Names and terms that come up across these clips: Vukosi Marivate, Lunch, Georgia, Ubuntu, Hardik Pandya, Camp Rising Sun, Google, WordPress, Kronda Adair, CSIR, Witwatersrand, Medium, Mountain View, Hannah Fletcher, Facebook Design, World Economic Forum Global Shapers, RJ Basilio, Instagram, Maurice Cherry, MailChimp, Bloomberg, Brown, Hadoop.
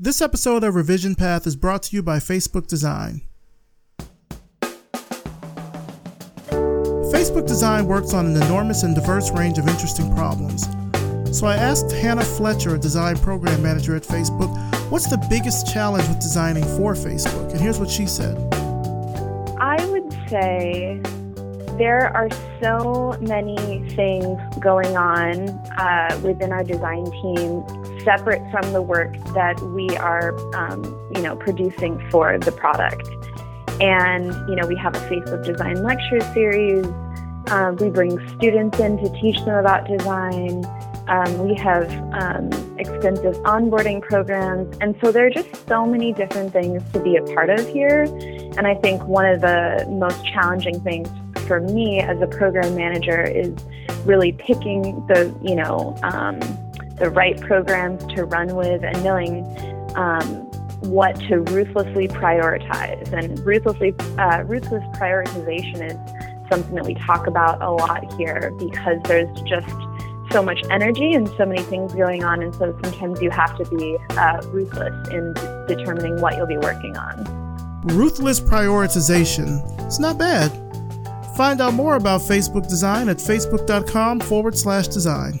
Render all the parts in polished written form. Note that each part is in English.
This episode of Revision Path is brought to you by Facebook Design. Facebook Design works on an enormous and diverse range of interesting problems. So I asked Hannah Fletcher, a design program manager at Facebook, what's the biggest challenge with designing for Facebook? And here's what she said. I would say there are so many things going on within our design team, separate from the work that we are, producing for the product. And, we have a Facebook Design lecture series. We bring students in to teach them about design. We have extensive onboarding programs. And so there are just so many different things to be a part of here. And I think one of the most challenging things for me as a program manager is really picking the right programs to run with and knowing what to ruthlessly prioritize. And ruthless prioritization is something that we talk about a lot here because there's just so much energy and so many things going on. And so sometimes you have to be ruthless in determining what you'll be working on. Ruthless prioritization. It's not bad. Find out more about Facebook Design at facebook.com/design.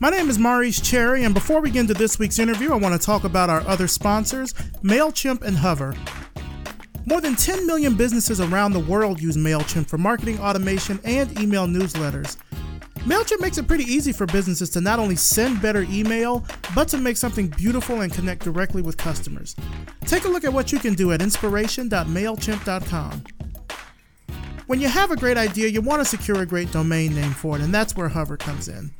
My name is Maurice Cherry, and before we get into this week's interview, I want to talk about our other sponsors, MailChimp and Hover. More than 10 million businesses around the world use MailChimp for marketing automation and email newsletters. MailChimp makes it pretty easy for businesses to not only send better email, but to make something beautiful and connect directly with customers. Take a look at what you can do at inspiration.mailchimp.com. When you have a great idea, you want to secure a great domain name for it, and that's where Hover comes in.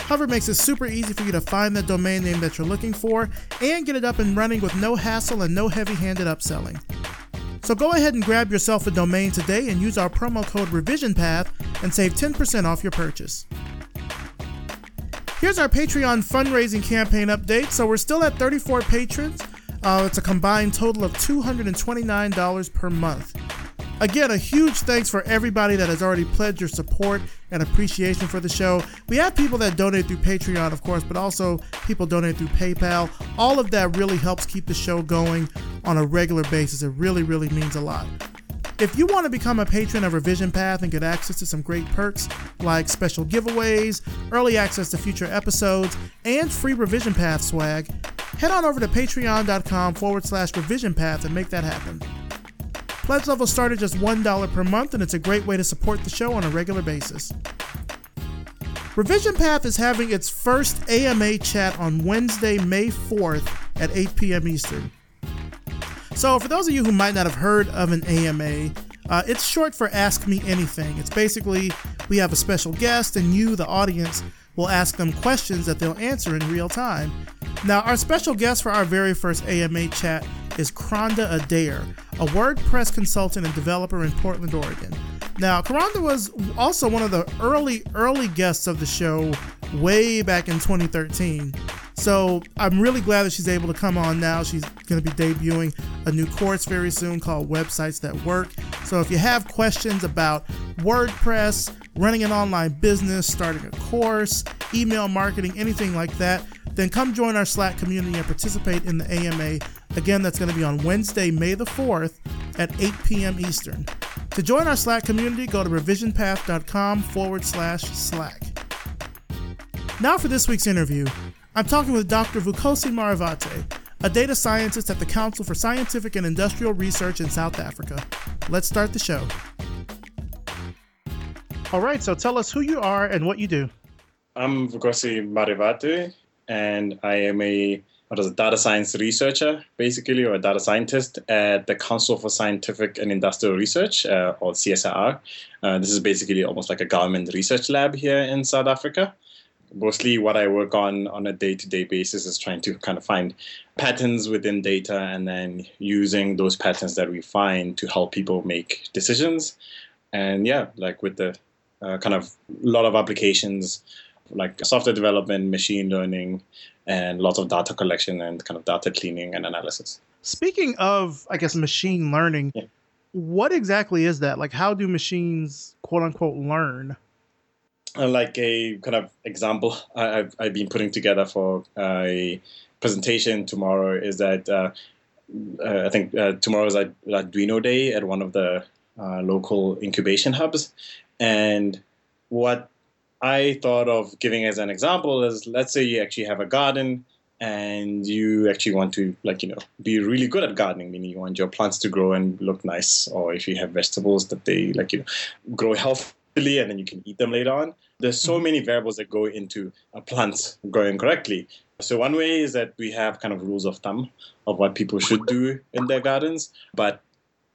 Hover makes it super easy for you to find the domain name that you're looking for and get it up and running with no hassle and no heavy-handed upselling. So go ahead and grab yourself a domain today and use our promo code RevisionPath and save 10% off your purchase. Here's our Patreon fundraising campaign update. So we're still at 34 patrons. It's a combined total of $229 per month. Again, a huge thanks for everybody that has already pledged your support and appreciation for the show. We have people that donate through Patreon, of course, but also people donate through PayPal. All of that really helps keep the show going on a regular basis. It really, really means a lot. If you want to become a patron of Revision Path and get access to some great perks like special giveaways, early access to future episodes, and free Revision Path swag, head on over to patreon.com/Revision Path and make that happen. Pledge levels start at just $1 per month, and it's a great way to support the show on a regular basis. Revision Path is having its first AMA chat on Wednesday, May 4th at 8 p.m. Eastern. So for those of you who might not have heard of an AMA, it's short for Ask Me Anything. It's basically we have a special guest, and you, the audience, will ask them questions that they'll answer in real time. Now, our special guest for our very first AMA chat is Kronda Adair, a WordPress consultant and developer in Portland, Oregon. Now, Kronda was also one of the early guests of the show way back in 2013. So I'm really glad that she's able to come on now. She's going to be debuting a new course very soon called Websites That Work. So if you have questions about WordPress, running an online business, starting a course, email marketing, anything like that, then come join our Slack community and participate in the AMA. Again, that's going to be on Wednesday, May the 4th at 8 p.m. Eastern. To join our Slack community, go to revisionpath.com/Slack. Now for this week's interview, I'm talking with Dr. Vukosi Marivate, a data scientist at the Council for Scientific and Industrial Research in South Africa. Let's start the show. All right, so tell us who you are and what you do. I'm Vukosi Marivate, and I am a data science researcher, basically, or a data scientist at the Council for Scientific and Industrial Research, or CSIR. This is basically almost like a government research lab here in South Africa. mostly what I work on a day-to-day basis is trying to kind of find patterns within data and then using those patterns that we find to help people make decisions. And yeah, like with the kind of a lot of applications like software development, machine learning, and lots of data collection and kind of data cleaning and analysis. Speaking of, I guess, machine learning, yeah. What exactly is that? Like, how do machines, quote unquote, learn? Like a kind of example I've been putting together for a presentation tomorrow is that I think tomorrow is Arduino Day at one of the local incubation hubs. And what I thought of giving as an example is, let's say you actually have a garden and you actually want to, like, you know, be really good at gardening, meaning you want your plants to grow and look nice, or if you have vegetables that they, like, you know, grow healthily and then you can eat them later on. There's so many variables that go into a plant growing correctly. So one way is that we have kind of rules of thumb of what people should do in their gardens. But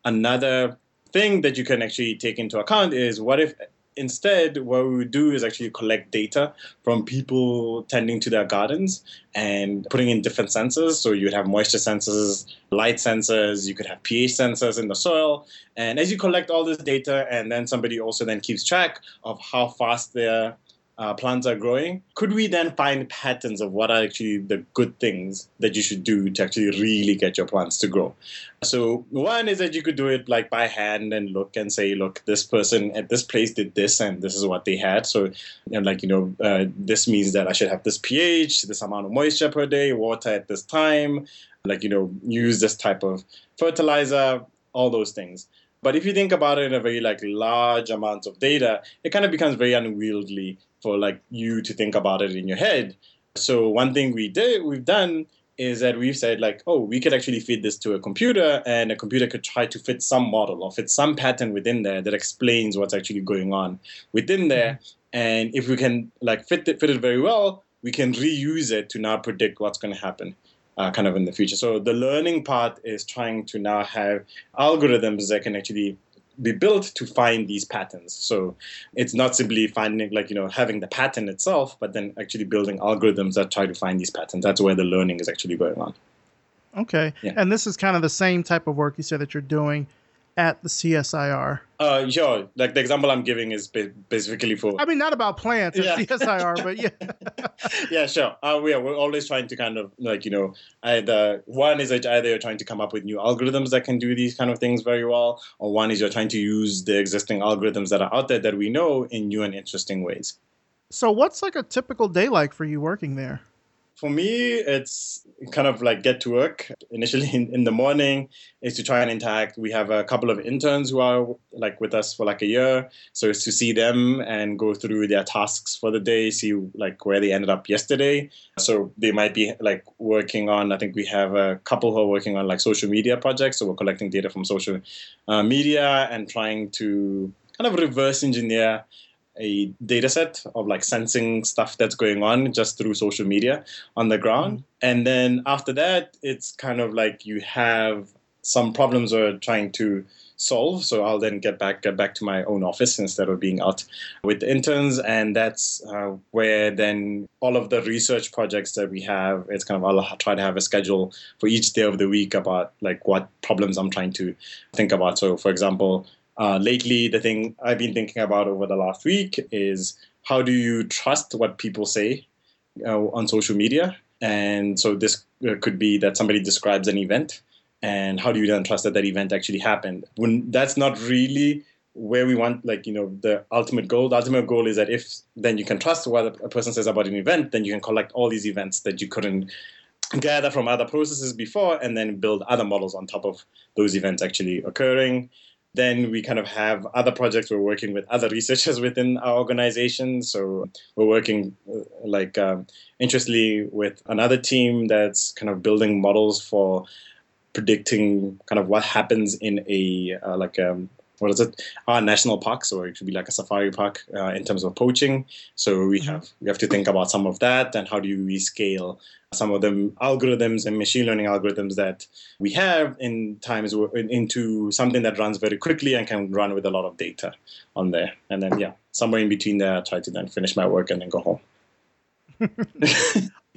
another thing that you can actually take into account is, what if instead, what we would do is actually collect data from people tending to their gardens and putting in different sensors. So you'd have moisture sensors, light sensors, you could have pH sensors in the soil. And as you collect all this data, and then somebody also then keeps track of how fast their plants are growing, could we then find patterns of what are actually the good things that you should do to actually really get your plants to grow? So one is that you could do it like by hand and look and say, look, this person at this place did this and this is what they had. So, and like, you know, this means that I should have this pH, this amount of moisture per day, water at this time, like, you know, use this type of fertilizer, all those things. But if you think about it in a very like large amounts of data, it kind of becomes very unwieldy for like you to think about it in your head. So one thing we've done is that we've said like, oh, we could actually feed this to a computer and a computer could try to fit some model or fit some pattern within there that explains what's actually going on within there. And if we can like fit it very well, we can reuse it to now predict what's going to happen kind of in the future. So the learning part is trying to now have algorithms that can actually be built to find these patterns. So it's not simply finding, like, you know, having the pattern itself, but then actually building algorithms that try to find these patterns. That's where the learning is actually going on. Okay. Yeah. And this is kind of the same type of work you said that you're doing at the CSIR. Sure. Like the example I'm giving is basically for... I mean, not about plants at CSIR, but yeah. Yeah, sure. We're always trying to kind of like, you know, either you're trying to come up with new algorithms that can do these kind of things very well, or one is you're trying to use the existing algorithms that are out there that we know in new and interesting ways. So what's like a typical day like for you working there? For me, it's kind of like get to work. Initially in the morning is to try and interact. We have a couple of interns who are like with us for like a year. So it's to see them and go through their tasks for the day, see like where they ended up yesterday. So they might be like working on, I think we have a couple who are working on like social media projects. So we're collecting data from social media and trying to kind of reverse engineer a data set of like sensing stuff that's going on just through social media on the ground. And then after that, it's kind of like you have some problems we're trying to solve. So I'll then get back to my own office instead of being out with the interns. And that's where then all of the research projects that we have, it's kind of, I'll try to have a schedule for each day of the week about like what problems I'm trying to think about. So for example, lately, the thing I've been thinking about over the last week is, how do you trust what people say on social media? And so this could be that somebody describes an event, and how do you then trust that that event actually happened? When that's not really where we want, like, you know, the ultimate goal. The ultimate goal is that if then you can trust what a person says about an event, then you can collect all these events that you couldn't gather from other processes before, and then build other models on top of those events actually occurring. Then we kind of have other projects. We're working with other researchers within our organization. So we're working interestingly with another team that's kind of building models for predicting kind of what happens in a our national parks, or it could be like a safari park in terms of poaching. So we have to think about some of that, and how do you rescale some of the algorithms and machine learning algorithms that we have in times into something that runs very quickly and can run with a lot of data on there. And then, yeah, somewhere in between there, I try to then finish my work and then go home.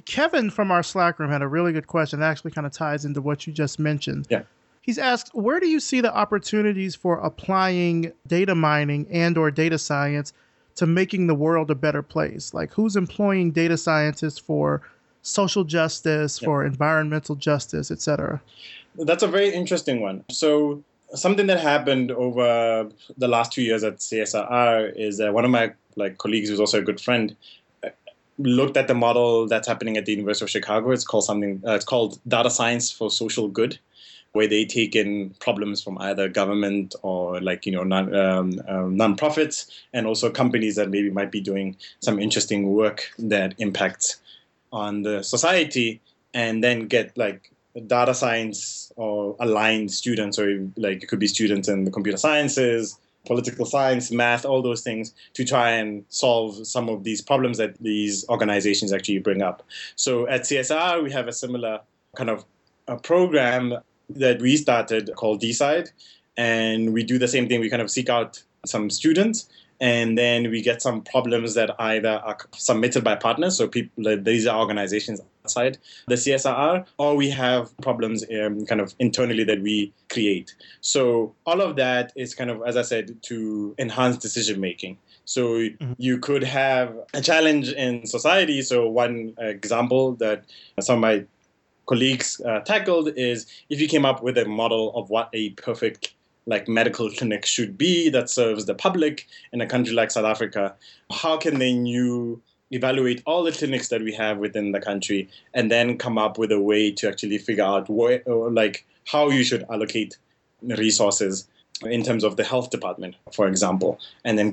Kevin from our Slack room had a really good question that actually kind of ties into what you just mentioned. Yeah. He's asked, where do you see the opportunities for applying data mining and or data science to making the world a better place? Like, who's employing data scientists for social justice, for environmental justice, et cetera? That's a very interesting one. So something that happened over the last 2 years at CSIR is that one of my colleagues, who's also a good friend, looked at the model that's happening at the University of Chicago. It's called data science for social good, where they take in problems from either government or nonprofits, and also companies that maybe might be doing some interesting work that impacts on the society, and then get data science or aligned students, or it could be students in the computer sciences, political science, math, all those things, to try and solve some of these problems that these organizations actually bring up. So at CSIR, we have a similar kind of a program that we started called D side, and we do the same thing. We kind of seek out some students, and then we get some problems that either are submitted by partners, so people, these are organizations outside the CSIR, or we have problems kind of internally that we create. So all of that is kind of, as I said, to enhance decision making. So you could have a challenge in society. So one example that some of my colleagues tackled is, if you came up with a model of what a perfect medical clinic should be that serves the public in a country like South Africa, how can then you evaluate all the clinics that we have within the country and then come up with a way to actually figure out how you should allocate resources in terms of the health department, for example, and then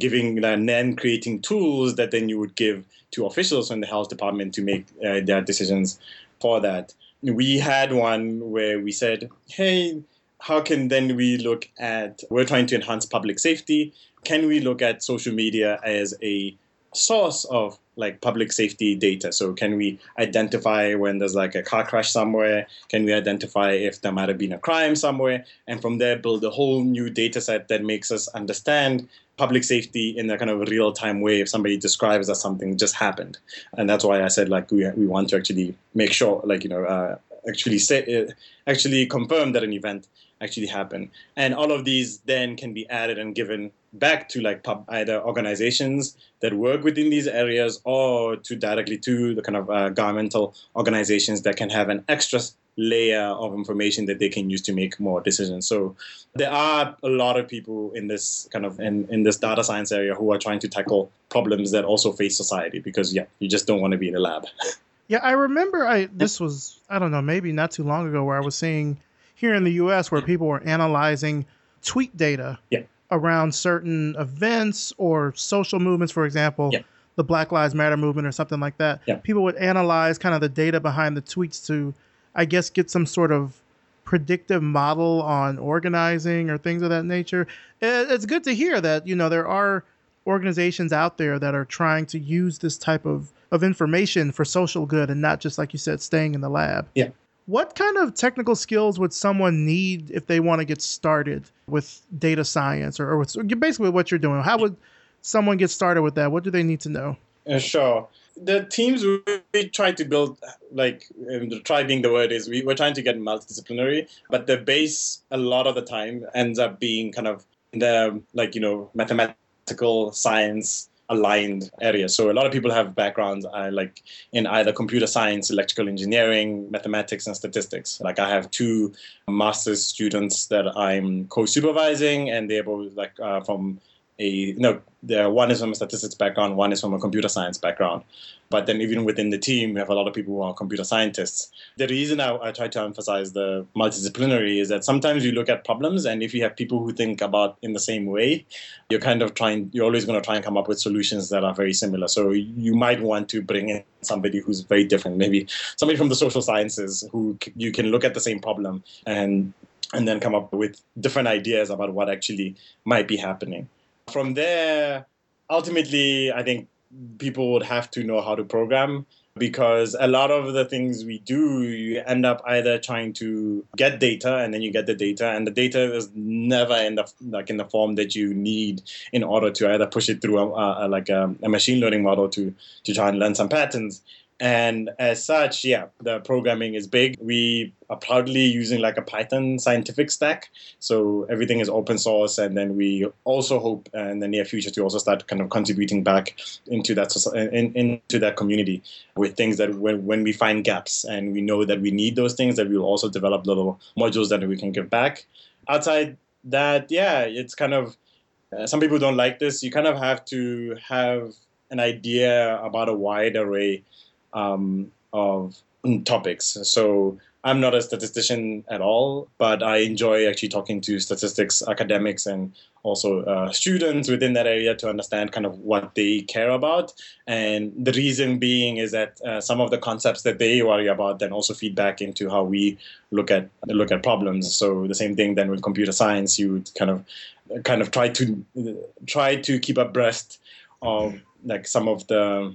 creating tools that then you would give to officials in the health department to make their decisions for that. We had one where we said, hey, how can then we look at, we're trying to enhance public safety. Can we look at social media as a source of public safety data? So can we identify when there's a car crash somewhere? Can we identify if there might have been a crime somewhere? And from there, build a whole new data set that makes us understand public safety in a kind of real-time way if somebody describes that something just happened. And that's why I said, we want to actually make sure, actually confirm that an event actually happened. And all of these then can be added and given back to either organizations that work within these areas, or to directly to the kind of governmental organizations that can have an extra layer of information that they can use to make more decisions. So there are a lot of people in this kind of in this data science area who are trying to tackle problems that also face society, because you just don't want to be in a lab. Yeah, I remember this was, I don't know, maybe not too long ago, where I was seeing here in the U.S. where people were analyzing tweet data around certain events or social movements, for example, the Black Lives Matter movement or something like that. Yeah. People would analyze kind of the data behind the tweets to, I guess, get some sort of predictive model on organizing or things of that nature. It's good to hear that, there are organizations out there that are trying to use this type of information for social good and not just, like you said, staying in the lab. Yeah. What kind of technical skills would someone need if they want to get started with data science or with basically what you're doing? How would someone get started with that? What do they need to know? Sure. The teams we try to build, try being the word is, we're trying to get multidisciplinary, but the base a lot of the time ends up being kind of the, mathematical science aligned area. So a lot of people have backgrounds in either computer science, electrical engineering, mathematics, and statistics. I have two master's students that I'm co-supervising, and they're both one is from a statistics background, one is from a computer science background. But then even within the team, we have a lot of people who are computer scientists. The reason I try to emphasize the multidisciplinary is that sometimes you look at problems, and if you have people who think about in the same way, you're always going to try and come up with solutions that are very similar. So you might want to bring in somebody who's very different, maybe somebody from the social sciences who you can look at the same problem and then come up with different ideas about what actually might be happening. From there, ultimately, I think people would have to know how to program. because a lot of the things we do, you end up either trying to get data, and then you get the data, and the data is never in the form that you need in order to either push it through a machine learning model to try and learn some patterns. And as such, yeah, the programming is big. We are proudly using like a Python scientific stack. So everything is open source. And then we also hope in the near future to also start kind of contributing back into that community with things that when we find gaps and we know that we need those things, that we will also develop little modules that we can give back. Outside that, yeah, it's kind of, some people don't like this. You kind of have to have an idea about a wide array of topics. So I'm not a statistician at all, but I enjoy actually talking to statistics academics and also students within that area to understand kind of what they care about. And the reason being is that some of the concepts that they worry about then also feed back into how we look at problems. So the same thing then with computer science, you would kind of try to keep abreast of like some of the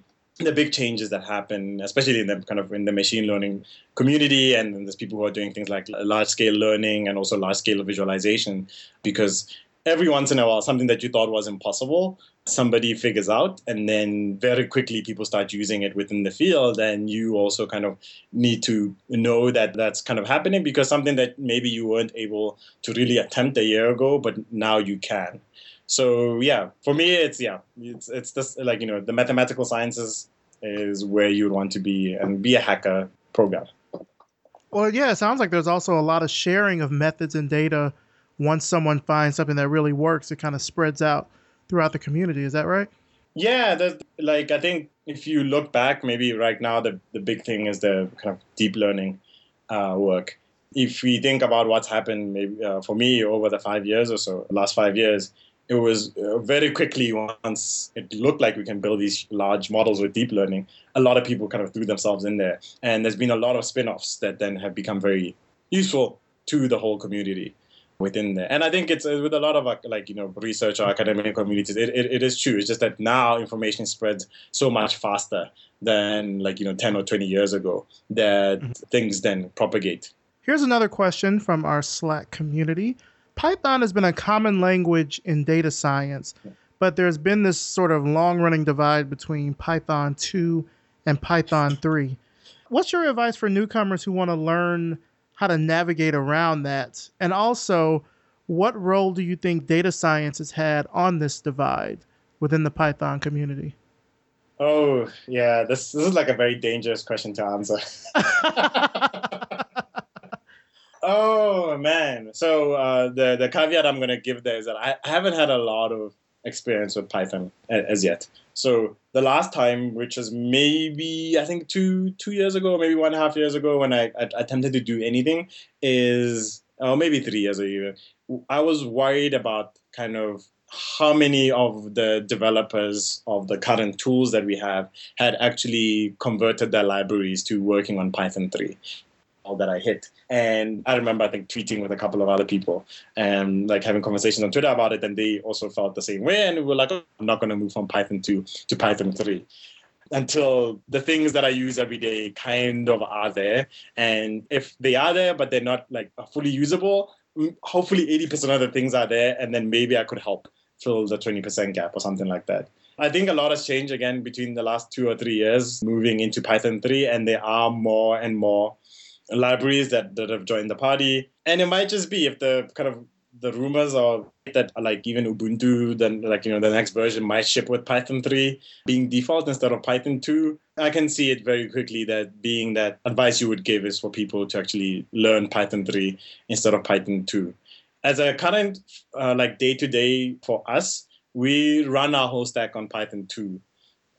big changes that happen, especially in the machine learning community, and there's people who are doing things like large-scale learning and also large-scale visualization, because every once in a while, something that you thought was impossible, somebody figures out, and then very quickly people start using it within the field, and you also kind of need to know that that's kind of happening, because something that maybe you weren't able to really attempt a year ago, but now you can. So yeah, for me, it's this, like, you know, the mathematical sciences is where you would want to be and be a hacker programmer. Well, yeah, it sounds like there's also a lot of sharing of methods and data. Once someone finds something that really works, it kind of spreads out throughout the community. Is that right? Yeah, there's like, I think if you look back, maybe right now, the big thing is the kind of deep learning work. If we think about what's happened, maybe for me over the 5 years or so, last 5 years, it was very quickly, once it looked like we can build these large models with deep learning, a lot of people kind of threw themselves in there. And there's been a lot of spin-offs that then have become very useful to the whole community within there. And I think it's with a lot of research or academic communities, it is true. It's just that now information spreads so much faster than 10 or 20 years ago that things then propagate. Here's another question from our Slack community. Python has been a common language in data science, but there's been this sort of long-running divide between Python 2 and Python 3. What's your advice for newcomers who want to learn how to navigate around that? And also, what role do you think data science has had on this divide within the Python community? Oh, yeah, this is like a very dangerous question to answer. Oh, man. So the caveat I'm going to give there is that I haven't had a lot of experience with Python as yet. So the last time, which was maybe, I think, two years ago, maybe 1.5 years ago when I attempted to do anything maybe 3 years ago, I was worried about kind of how many of the developers of the current tools that we have had actually converted their libraries to working on Python 3. That I hit. And I remember, I think, tweeting with a couple of other people and having conversations on Twitter about it. And they also felt the same way. And we were like, oh, I'm not going to move from Python 2 to Python 3 until the things that I use every day kind of are there. And if they are there, but they're not fully usable, hopefully 80% of the things are there. And then maybe I could help fill the 20% gap or something like that. I think a lot has changed again between the last 2 or 3 years moving into Python 3. And there are more and more libraries that have joined the party, and it might just be if the kind of the rumors are that even Ubuntu, then the next version might ship with Python 3 being default instead of Python 2. I can see it very quickly that being that advice you would give is for people to actually learn Python 3 instead of Python 2. As a current day to day for us, we run our whole stack on Python 2.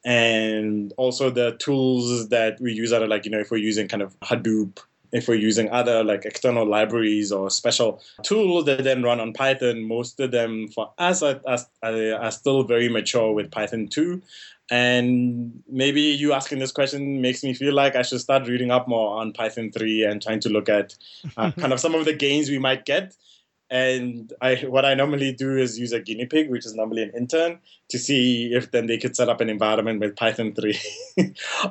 And also the tools that we use are if we're using kind of Hadoop, if we're using other external libraries or special tools that then run on Python, most of them for us are still very mature with Python 2. And maybe you asking this question makes me feel like I should start reading up more on Python 3 and trying to look at kind of some of the gains we might get. And what I normally do is use a guinea pig, which is normally an intern, to see if then they could set up an environment with Python 3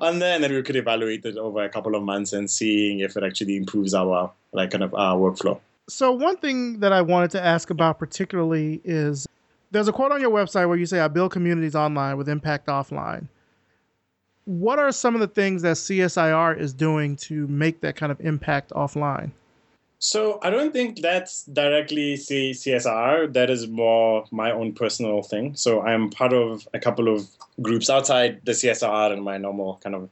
on there. And then we could evaluate it over a couple of months and seeing if it actually improves our our workflow. So one thing that I wanted to ask about particularly is there's a quote on your website where you say, "I build communities online with impact offline." What are some of the things that CSIR is doing to make that kind of impact offline? So I don't think that's directly CSIR. That is more my own personal thing. So I'm part of a couple of groups outside the CSIR and my normal kind of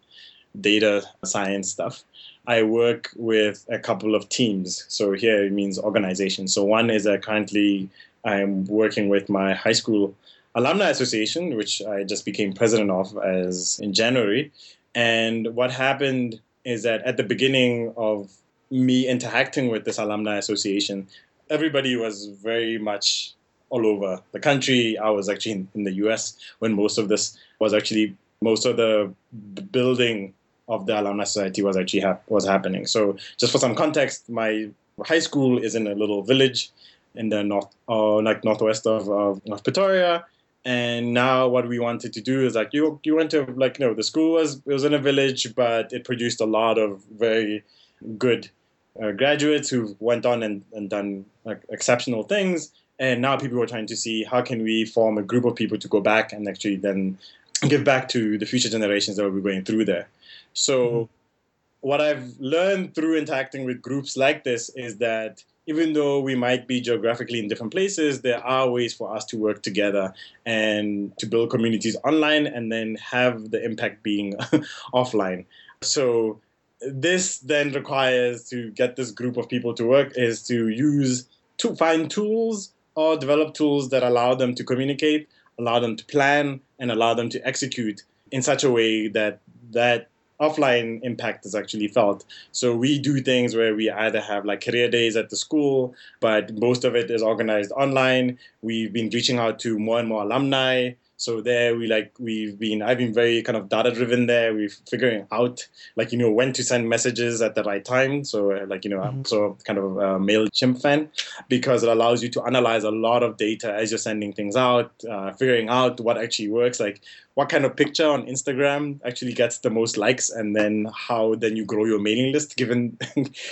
data science stuff. I work with a couple of teams. So here it means organizations. So one is currently I'm working with my high school alumni association, which I just became president of as in January. And what happened is that at the beginning of me interacting with this alumni association, everybody was very much all over the country. I was actually in the US when most of the building of the alumni society was actually was happening. So just for some context, my high school is in a little village in the northwest of Pretoria. And now what we wanted to do is the school was in a village, but it produced a lot of very good graduates who went on and done exceptional things. And now people were trying to see how can we form a group of people to go back and actually then give back to the future generations that will be going through there. So what I've learned through interacting with groups like this is that even though we might be geographically in different places, there are ways for us to work together and to build communities online and then have the impact being offline. So this then requires to get this group of people to work is to find tools or develop tools that allow them to communicate, allow them to plan, and allow them to execute in such a way that offline impact is actually felt. So we do things where we either have career days at the school, but most of it is organized online. We've been reaching out to more and more alumni. So there I've been very kind of data driven there. We're figuring out when to send messages at the right time. So I'm so kind of a MailChimp fan because it allows you to analyze a lot of data as you're sending things out, figuring out what actually works, what kind of picture on Instagram actually gets the most likes, and then how you grow your mailing list given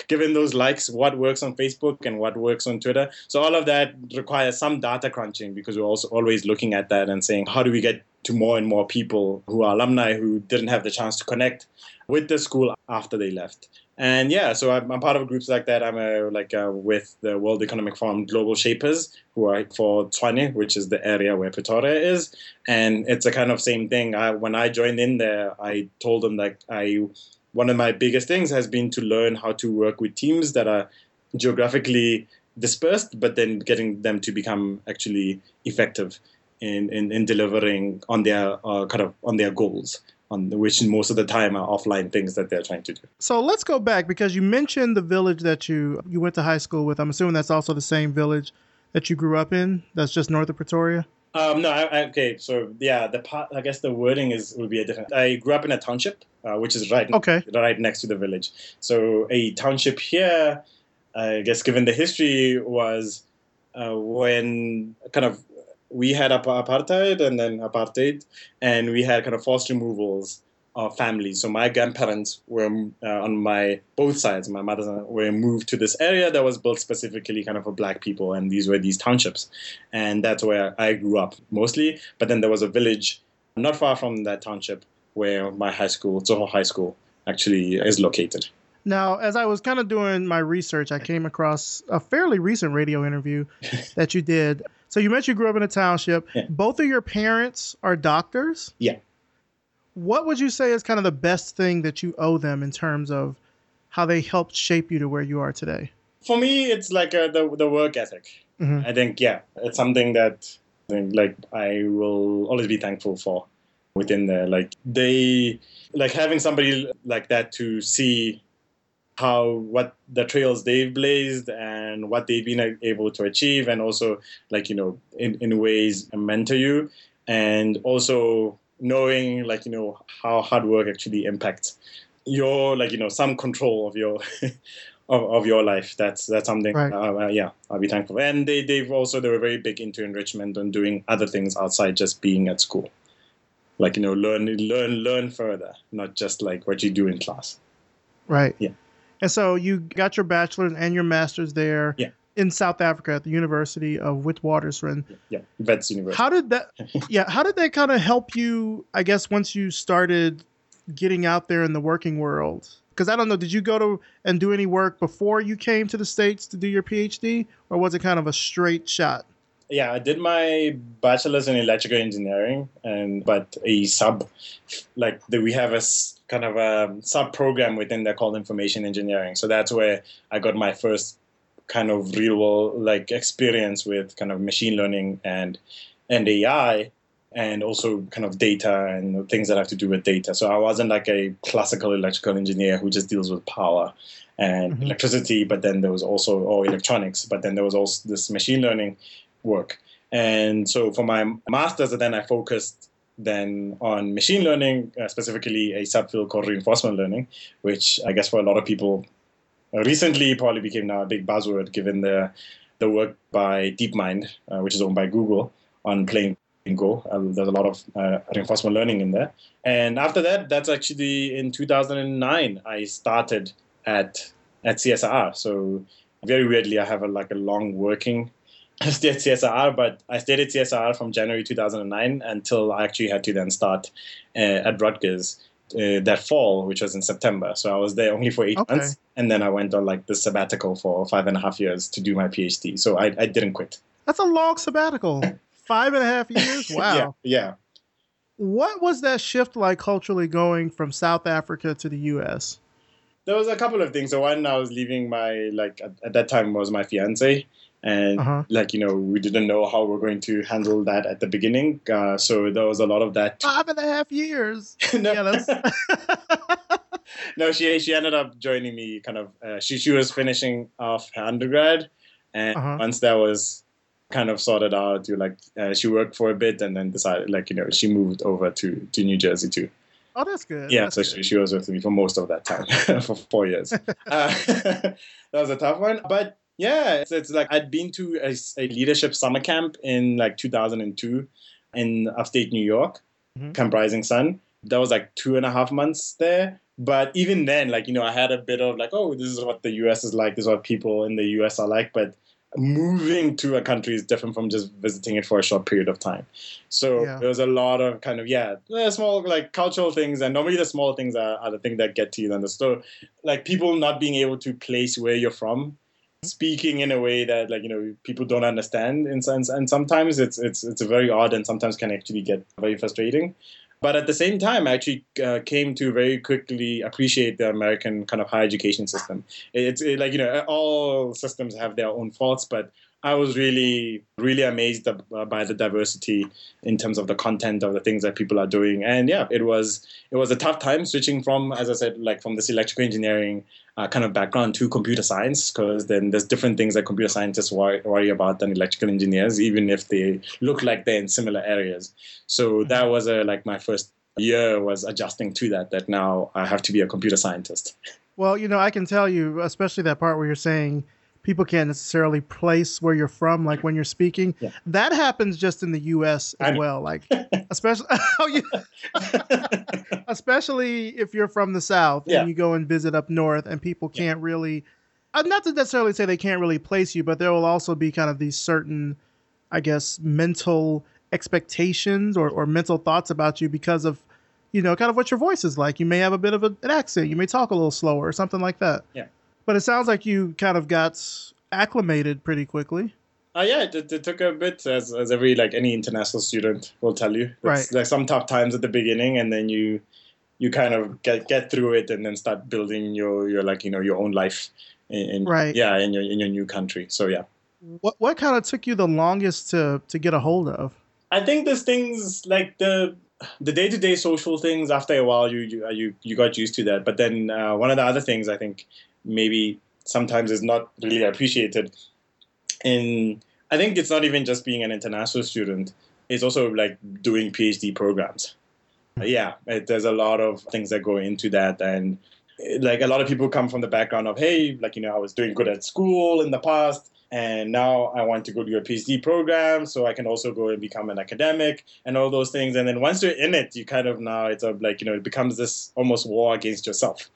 those likes, what works on Facebook and what works on Twitter. So all of that requires some data crunching because we're also always looking at that and saying, how do we get to more and more people who are alumni who didn't have the chance to connect with the school after they left? And yeah, so I'm part of groups like that. I'm with the World Economic Forum Global Shapers, who are for Tshwane, which is the area where Pretoria is. And it's a kind of same thing. When I joined in there, I told them one of my biggest things has been to learn how to work with teams that are geographically dispersed, but then getting them to become actually effective in delivering on their goals, which most of the time are offline things that they're trying to do. So let's go back, because you mentioned the village that you went to high school with. I'm assuming that's also the same village that you grew up in. That's just north of Pretoria. So yeah, I guess the wording would be a different. I grew up in a township, which is right next to the village. So a township here, I guess, given the history, was when kind of. We had apartheid, and we had kind of forced removals of families. So my grandparents were on my both sides. My mother's were moved to this area that was built specifically kind of for black people, and these were these townships. And that's where I grew up mostly. But then there was a village not far from that township where my high school, Zoho High School, actually is located. Now, as I was kind of doing my research, I came across a fairly recent radio interview that you did. So you mentioned you grew up in a township. Yeah. Both of your parents are doctors. Yeah. What would you say is kind of the best thing that you owe them in terms of how they helped shape you to where you are today? For me, it's the work ethic. Mm-hmm. I think, yeah, it's something that I will always be thankful for within there. They having somebody like that to see what the trails they've blazed and what they've been able to achieve, and also in ways mentor you, and also knowing how hard work actually impacts your some control of your of your life. That's something, right. I'll be thankful. And they were very big into enrichment and doing other things outside just being at school. Like, you know, learn further, not just like what you do in class. Right. Yeah. And so you got your bachelor's and your master's there in South Africa at the University of Witwatersrand. Yeah. Wits University. How did that kind of help you, I guess, once you started getting out there in the working world? Because I don't know, did you go to and do any work before you came to the States to do your PhD, or was it kind of a straight shot? Yeah, I did my bachelor's in electrical engineering, but a sub, like we have a kind of a sub program within that called information engineering. So that's where I got my first kind of real world like experience with kind of machine learning and AI, and also kind of data and things that have to do with data. So I wasn't like a classical electrical engineer who just deals with power and electricity, but then there was also electronics, but then there was also this machine learning work. And so for my master's, then I focused then on machine learning, specifically a subfield called reinforcement learning, which I guess for a lot of people recently probably became now a big buzzword given the work by DeepMind, which is owned by Google, on playing Go. There's a lot of reinforcement learning in there. And after that, that's actually in 2009, I started at CSIR. So very weirdly, I have a long working stay at CSIR, but I stayed at CSIR from January 2009 until I actually had to then start at Rutgers that fall, which was in September. So I was there only for 8 months, and then I went on like the sabbatical for 5.5 years to do my PhD. So I didn't quit. That's a long sabbatical. 5.5 years? Wow. Yeah. What was that shift like culturally going from South Africa to the U.S.? There was a couple of things. So one, I was leaving my, at that time was my fiancé. And we didn't know how we're going to handle that at the beginning. So there was a lot of that. 5.5 years. No, she ended up joining me kind of, she was finishing off her undergrad. And once that was kind of sorted out, she worked for a bit and then decided she moved over to New Jersey too. Oh, that's good. Yeah, that's so good. She was with me for most of that time for 4 years. That was a tough one, but yeah, it's like I'd been to a leadership summer camp in 2002 in upstate New York, Camp Rising Sun. That was 2.5 months there. But even then, I had a bit of this is what the U.S. is like. This is what people in the U.S. are like. But moving to a country is different from just visiting it for a short period of time. So there was a lot of kind of, small cultural things. And normally the small things are the thing that get to you then. So people not being able to place where you're from, speaking in a way that people don't understand in sense. And sometimes it's very odd and sometimes can actually get very frustrating. But at the same time, I actually came to very quickly appreciate the American kind of higher education system. It's all systems have their own faults, but I was really, really amazed by the diversity in terms of the content of the things that people are doing. And it was a tough time switching from, as I said, from this electrical engineering kind of background to computer science, because then there's different things that computer scientists worry about than electrical engineers, even if they look like they're in similar areas. So that was my first year was adjusting to that now I have to be a computer scientist. Well, I can tell you, especially that part where you're saying people can't necessarily place where you're from, when you're speaking. Yeah. That happens just in the U.S. as well, especially especially if you're from the South and you go and visit up north, and people can't really, not to necessarily say they can't really place you, but there will also be kind of these certain, I guess, mental expectations or mental thoughts about you because of, kind of what your voice is like. You may have a bit of an accent. You may talk a little slower or something like that. Yeah. But it sounds like you kind of got acclimated pretty quickly. It took a bit, as every any international student will tell you. Right. Some tough times at the beginning, and then you kind of get through it, and then start building your own life in your new country. So yeah. What kind of took you the longest to get a hold of? I think there's things like the day-to-day social things. After a while, you got used to that. But then one of the other things I think maybe sometimes is not really appreciated. And I think it's not even just being an international student. It's also doing PhD programs. There's a lot of things that go into that. And like a lot of people come from the background of, hey, like, you know, I was doing good at school in the past, and now I want to go do a PhD program so I can also go and become an academic and all those things. And then once you're in it, you kind of now it's like, you know, it becomes this almost war against yourself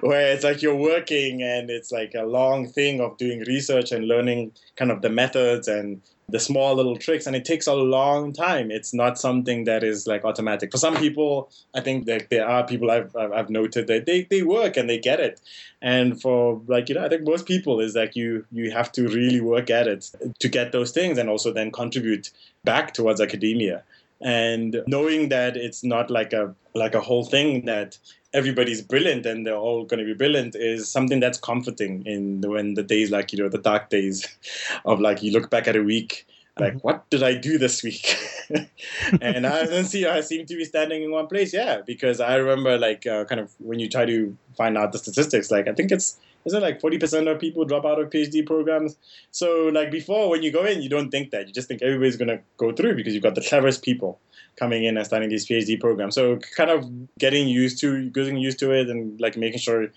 where it's like you're working and it's like a long thing of doing research and learning kind of the methods and the small little tricks, and it takes a long time. It's not something that is like automatic. For some people, I think that there are people I've noted that they work and they get it. And for like, you know, I think most people is like you have to really work at it to get those things and also then contribute back towards academia. And knowing that it's not like a whole thing that everybody's brilliant and they're all going to be brilliant is something that's comforting when the days, like, you know, the dark days of like you look back at a week, like, what did I do this week? And I seem to be standing in one place. Yeah, because I remember like kind of when you try to find out the statistics, like I think isn't it like 40% of people drop out of PhD programs? So like before, when you go in, you don't think that. You just think everybody's going to go through because you've got the cleverest people coming in and starting these PhD programs. So kind of getting used to it and like making sure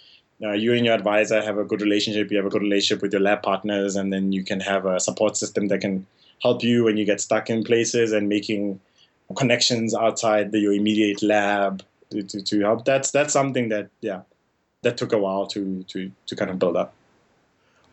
you and your advisor have a good relationship. You have a good relationship with your lab partners, and then you can have a support system that can help you when you get stuck in places and making connections outside your immediate lab to help. That's something that, yeah, that took a while to kind of build up.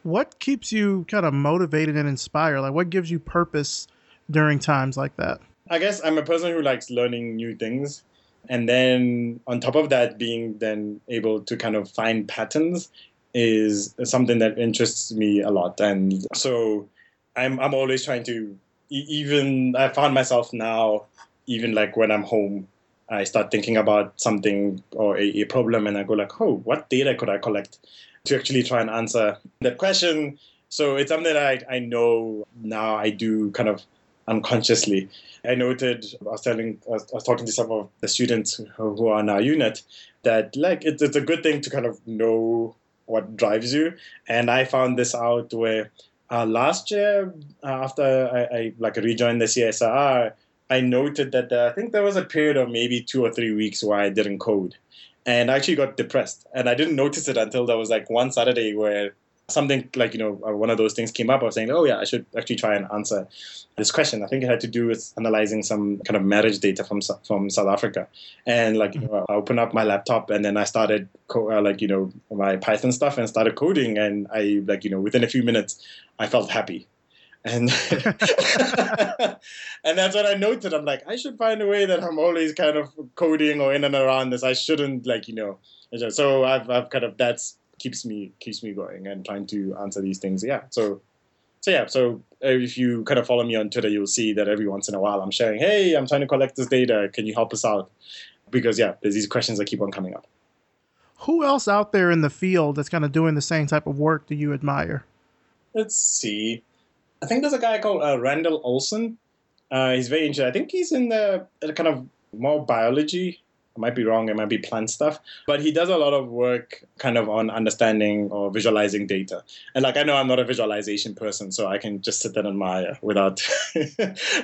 What keeps you kind of motivated and inspired? Like, what gives you purpose during times like that? I guess I'm a person who likes learning new things. And then on top of that, being then able to kind of find patterns is something that interests me a lot. And so I'm always trying to, even I found myself now, even like when I'm home, I start thinking about something or a problem and I go like, oh, what data could I collect to actually try and answer that question? So it's something that I know now I do kind of unconsciously. I was talking to some of the students who are in our unit that like it's a good thing to kind of know what drives you. And I found this out where last year after I like rejoined the CSIR, I noted that I think there was a period of maybe 2 or 3 weeks where I didn't code, and I actually got depressed. And I didn't notice it until there was like one Saturday where something like, you know, one of those things came up. I was saying, oh yeah, I should actually try and answer this question. I think it had to do with analyzing some kind of marriage data from South Africa. And like, you know, I opened up my laptop and then I started my Python stuff and started coding. And I like, you know, within a few minutes, I felt happy. And and that's what I noted. I'm like, I should find a way that I'm always kind of coding or in and around this. I shouldn't like, you know, so I've kind of that's. Keeps me going and trying to answer these things. Yeah. So if you kind of follow me on Twitter, you'll see that every once in a while I'm sharing, hey, I'm trying to collect this data. Can you help us out? Because yeah, there's these questions that keep on coming up. Who else out there in the field that's kind of doing the same type of work do you admire? Let's see. I think there's a guy called Randall Olson. He's very interesting. I think he's in the kind of more biology. I might be wrong, it might be plant stuff, but he does a lot of work kind of on understanding or visualizing data. And like, I know I'm not a visualization person, so I can just sit there and admire without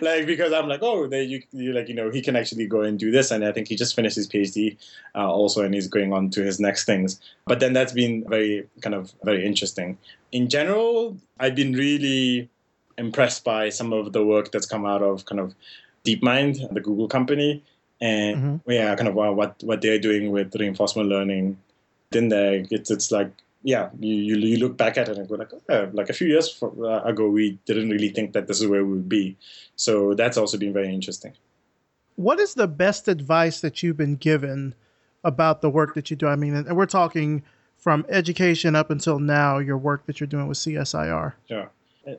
like, because I'm like, oh, you like, you know, he can actually go and do this. And I think he just finished his PhD also, and he's going on to his next things. But then that's been very kind of very interesting. In general, I've been really impressed by some of the work that's come out of kind of DeepMind, the Google company. And yeah, kind of what they're doing with reinforcement learning, then there it's like, yeah, you look back at it and go like, oh, yeah, like a few years ago, we didn't really think that this is where we would be. So that's also been very interesting. What is the best advice that you've been given about the work that you do? I mean, and we're talking from education up until now, your work that you're doing with CSIR. Sure.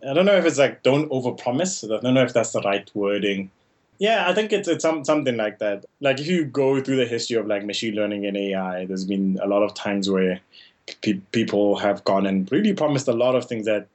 I don't know if it's like, don't overpromise. I don't know if that's the right wording. Yeah, I think it's something like that. Like if you go through the history of like machine learning and AI, there's been a lot of times where people have gone and really promised a lot of things that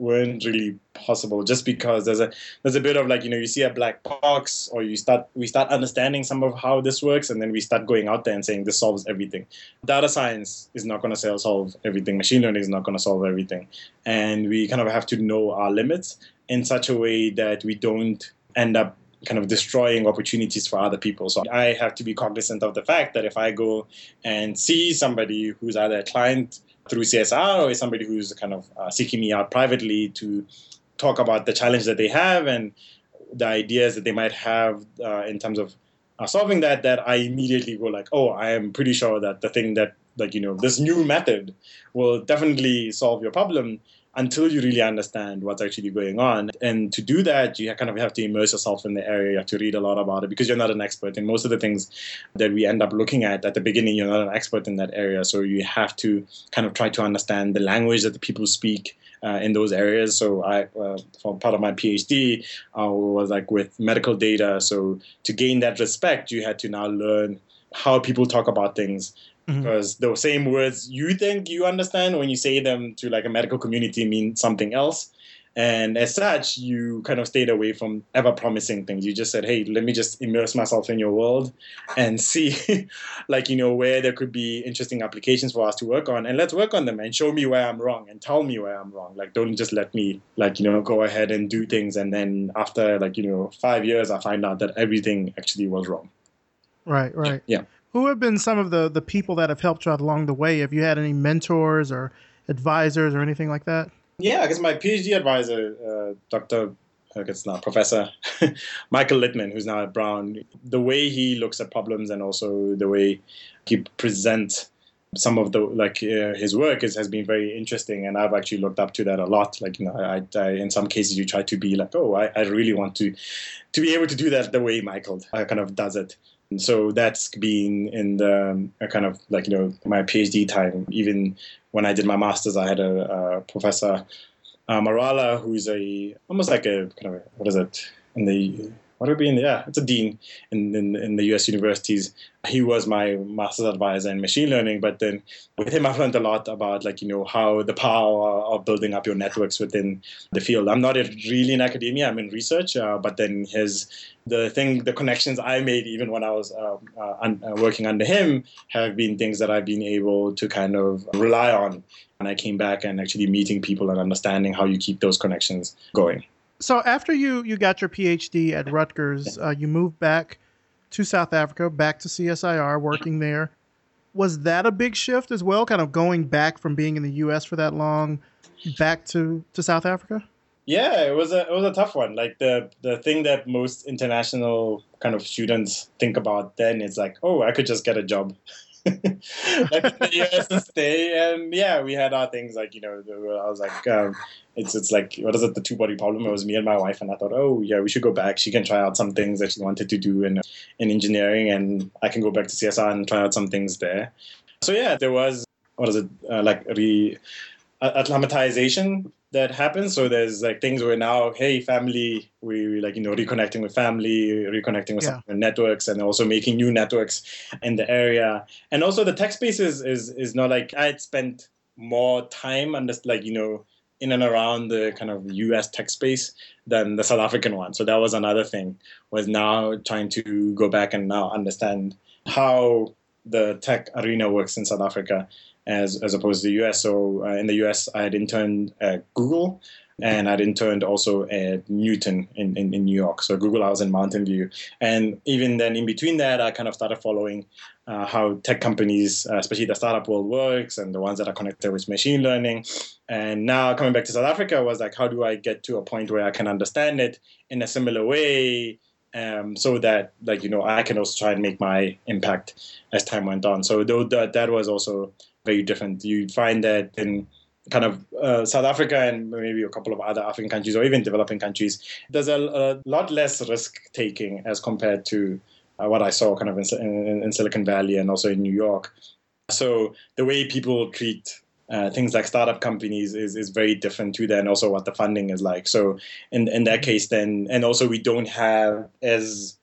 weren't really possible, just because there's a bit of like, you know, you see a black box, or we start understanding some of how this works, and then we start going out there and saying this solves everything. Data science is not going to solve everything. Machine learning is not going to solve everything, and we kind of have to know our limits in such a way that we don't end up kind of destroying opportunities for other people. So I have to be cognizant of the fact that if I go and see somebody who's either a client through CSR or somebody who's kind of seeking me out privately to talk about the challenge that they have and the ideas that they might have in terms of solving that I immediately go like, oh, I am pretty sure that the thing that, like, you know, this new method will definitely solve your problem until you really understand what's actually going on. And to do that, you kind of have to immerse yourself in the area. You have to read a lot about it because you're not an expert. And most of the things that we end up looking at the beginning, you're not an expert in that area. So you have to kind of try to understand the language that the people speak in those areas. So I, for part of my PhD, was like with medical data. So to gain that respect, you had to now learn how people talk about things. Mm-hmm. Because the same words you think you understand when you say them to like a medical community mean something else. And as such, you kind of stayed away from ever promising things. You just said, hey, let me just immerse myself in your world and see like, you know, where there could be interesting applications for us to work on. And let's work on them and show me where I'm wrong and tell me where I'm wrong. Like, don't just let me like, you know, go ahead and do things. And then after like, you know, 5 years, I find out that everything actually was wrong. Right, right. Yeah. Who have been some of the people that have helped you out along the way? Have you had any mentors or advisors or anything like that? Yeah, I guess my PhD advisor, Professor Michael Littman, who's now at Brown, the way he looks at problems and also the way he presents some of the his work has been very interesting, and I've actually looked up to that a lot. Like, you know, I in some cases you try to be like, oh, I really want to be able to do that the way Michael kind of does it. And so that's been in the kind of like, you know, my PhD time. Even when I did my master's, I had a professor, Marala, who's it's a dean in the U.S. universities. He was my master's advisor in machine learning, but then with him I've learned a lot about, like, you know, how the power of building up your networks within the field. I'm not really in academia, I'm in research, but then the connections I made even when I was working under him have been things that I've been able to kind of rely on. And I came back and actually meeting people and understanding how you keep those connections going. So after you got your PhD at Rutgers, you moved back to South Africa, back to CSIR, working there. Was that a big shift as well, kind of going back from being in the U.S. for that long back to South Africa? Yeah, it was a tough one. Like the thing that most international kind of students think about then is like, oh, I could just get a job. Like the US to stay, and yeah, we had our things. Like, you know, I was like, it's like, what is it, the two-body problem? It was me and my wife, and I thought, oh yeah, we should go back. She can try out some things that she wanted to do in engineering, and I can go back to CSR and try out some things there. So yeah, there was acclimatization that happens. So there's like things where now, hey, family, we like, you know, reconnecting with family, reconnecting with some networks, and also making new networks in the area. And also the tech space is not like I had spent more time and just like, you know, in and around the kind of US tech space than the South African one. So that was another thing, was now trying to go back and now understand how the tech arena works in South Africa as opposed to the US. So in the US, I had interned at Google, and I'd interned also at Newton in New York. So Google, I was in Mountain View. And even then, in between that, I kind of started following how tech companies, especially the startup world, works, and the ones that are connected with machine learning. And now coming back to South Africa was like, how do I get to a point where I can understand it in a similar way? So that, like, you know, I can also try and make my impact as time went on. So that was also very different. You find that in kind of South Africa and maybe a couple of other African countries or even developing countries, there's a lot less risk-taking as compared to what I saw kind of in Silicon Valley and also in New York. So the way people treat things like startup companies is very different to that, and also what the funding is like. So in that case then, and also we don't have as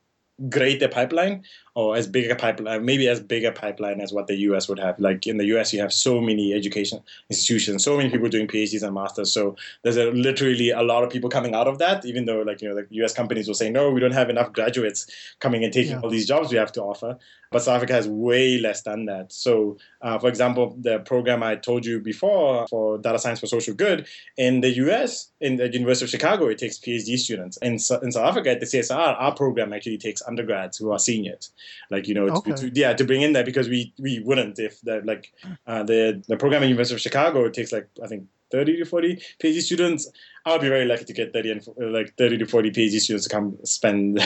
great a pipeline or as big a pipeline, maybe as big a pipeline as what the US would have. Like in the US, you have so many education institutions, so many people doing PhDs and masters. So there's literally a lot of people coming out of that, even though like, you know, the US companies will say, no, we don't have enough graduates coming and taking all these jobs we have to offer. But South Africa has way less than that. So for example, the program I told you before for data science for social good, in the US, in the University of Chicago, it takes PhD students. In South Africa, at the CSIR, our program actually takes undergrads who are seniors. Like, you know, to bring in that, because we wouldn't if that, like the program at University of Chicago, it takes like, I think 30 to 40 PhD students. I would be very lucky to get 30 to 40 PhD students to come spend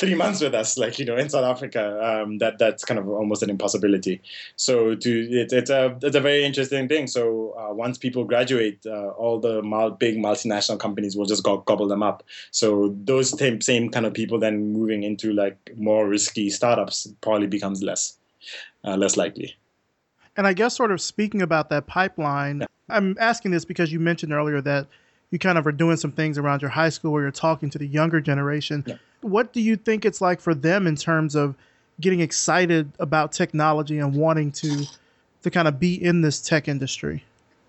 3 months with us, like, you know, in South Africa. That's kind of almost an impossibility. So it's a very interesting thing. So once people graduate, all the big multinational companies will just gobble them up. So those same kind of people then moving into like more risky startups probably becomes less likely. And I guess sort of speaking about that pipeline, I'm asking this because you mentioned earlier that you kind of are doing some things around your high school where you're talking to the younger generation. Yeah. What do you think it's like for them in terms of getting excited about technology and wanting to kind of be in this tech industry?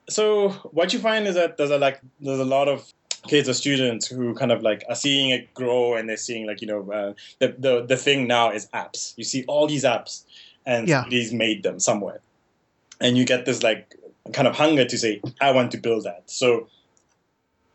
So what you find is that there's a lot of kids or students who kind of like are seeing it grow, and they're seeing like, you know, the thing now is apps. You see all these apps and somebody's made them somewhere. And you get this like kind of hunger to say, I want to build that. So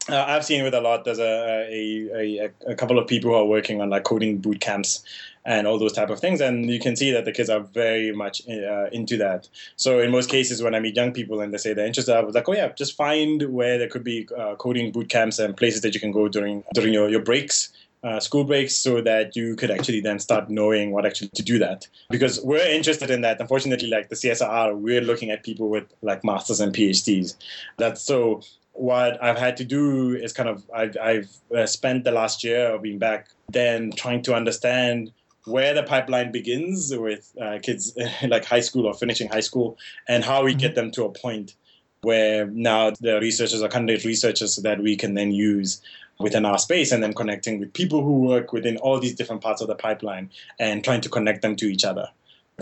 I've seen it a lot. There's a couple of people who are working on like coding boot camps and all those type of things. And you can see that the kids are very much into that. So in most cases, when I meet young people and they say they're interested, I was like, oh yeah, just find where there could be coding boot camps and places that you can go during your breaks. School breaks, so that you could actually then start knowing what actually to do that, because we're interested in that. Unfortunately, like the CSIR, we're looking at people with like masters and PhDs. That's so what I've had to do is kind of I've spent the last year of being back then trying to understand where the pipeline begins with kids like high school or finishing high school, and how we get them to a point where now the researchers are candidate researchers so that we can then use within our space, and then connecting with people who work within all these different parts of the pipeline and trying to connect them to each other.